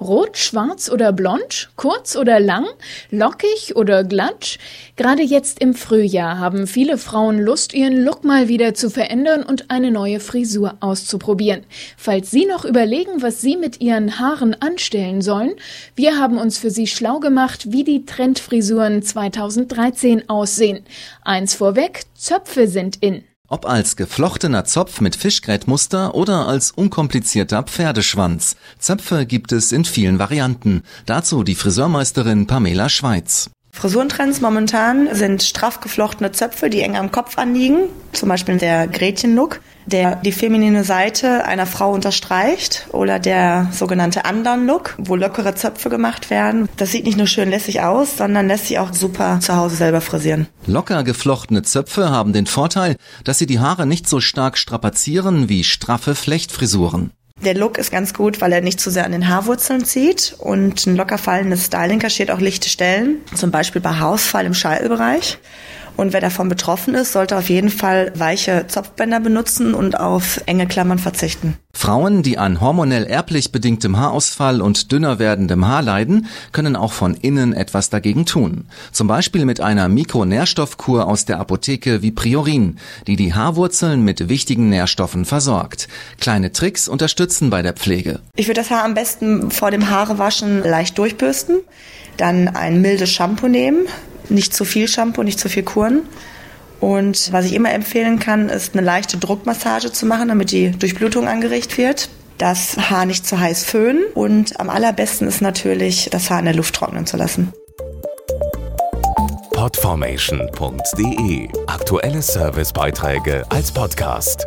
Rot, schwarz oder blond, kurz oder lang, lockig oder glatt? Gerade jetzt im Frühjahr haben viele Frauen Lust, ihren Look mal wieder zu verändern und eine neue Frisur auszuprobieren. Falls Sie noch überlegen, was Sie mit Ihren Haaren anstellen sollen, wir haben uns für Sie schlau gemacht, wie die Trendfrisuren 2013 aussehen. Eins vorweg, Zöpfe sind in. Ob als geflochtener Zopf mit Fischgrätmuster oder als unkomplizierter Pferdeschwanz. Zöpfe gibt es in vielen Varianten. Dazu die Friseurmeisterin Pamela Schweiz. Frisurentrends momentan sind straff geflochtene Zöpfe, die eng am Kopf anliegen. Zum Beispiel der Gretchen-Look, der die feminine Seite einer Frau unterstreicht. Oder der sogenannte Andern-Look, wo lockere Zöpfe gemacht werden. Das sieht nicht nur schön lässig aus, sondern lässt sich auch super zu Hause selber frisieren. Locker geflochtene Zöpfe haben den Vorteil, dass sie die Haare nicht so stark strapazieren wie straffe Flechtfrisuren. Der Look ist ganz gut, weil er nicht zu sehr an den Haarwurzeln zieht und ein locker fallendes Styling kaschiert auch lichte Stellen, zum Beispiel bei Haarausfall im Scheitelbereich. Und wer davon betroffen ist, sollte auf jeden Fall weiche Zopfbänder benutzen und auf enge Klammern verzichten. Frauen, die an hormonell erblich bedingtem Haarausfall und dünner werdendem Haar leiden, können auch von innen etwas dagegen tun. Zum Beispiel mit einer Mikronährstoffkur aus der Apotheke wie Priorin, die die Haarwurzeln mit wichtigen Nährstoffen versorgt. Kleine Tricks unterstützen bei der Pflege. Ich würde das Haar am besten vor dem Haarewaschen leicht durchbürsten, dann ein mildes Shampoo nehmen. Nicht zu viel Shampoo, nicht zu viel Kuren. Und was ich immer empfehlen kann, ist eine leichte Druckmassage zu machen, damit die Durchblutung angeregt wird. Das Haar nicht zu heiß föhnen und am allerbesten ist natürlich, das Haar in der Luft trocknen zu lassen. Podformation.de. Aktuelle Servicebeiträge als Podcast.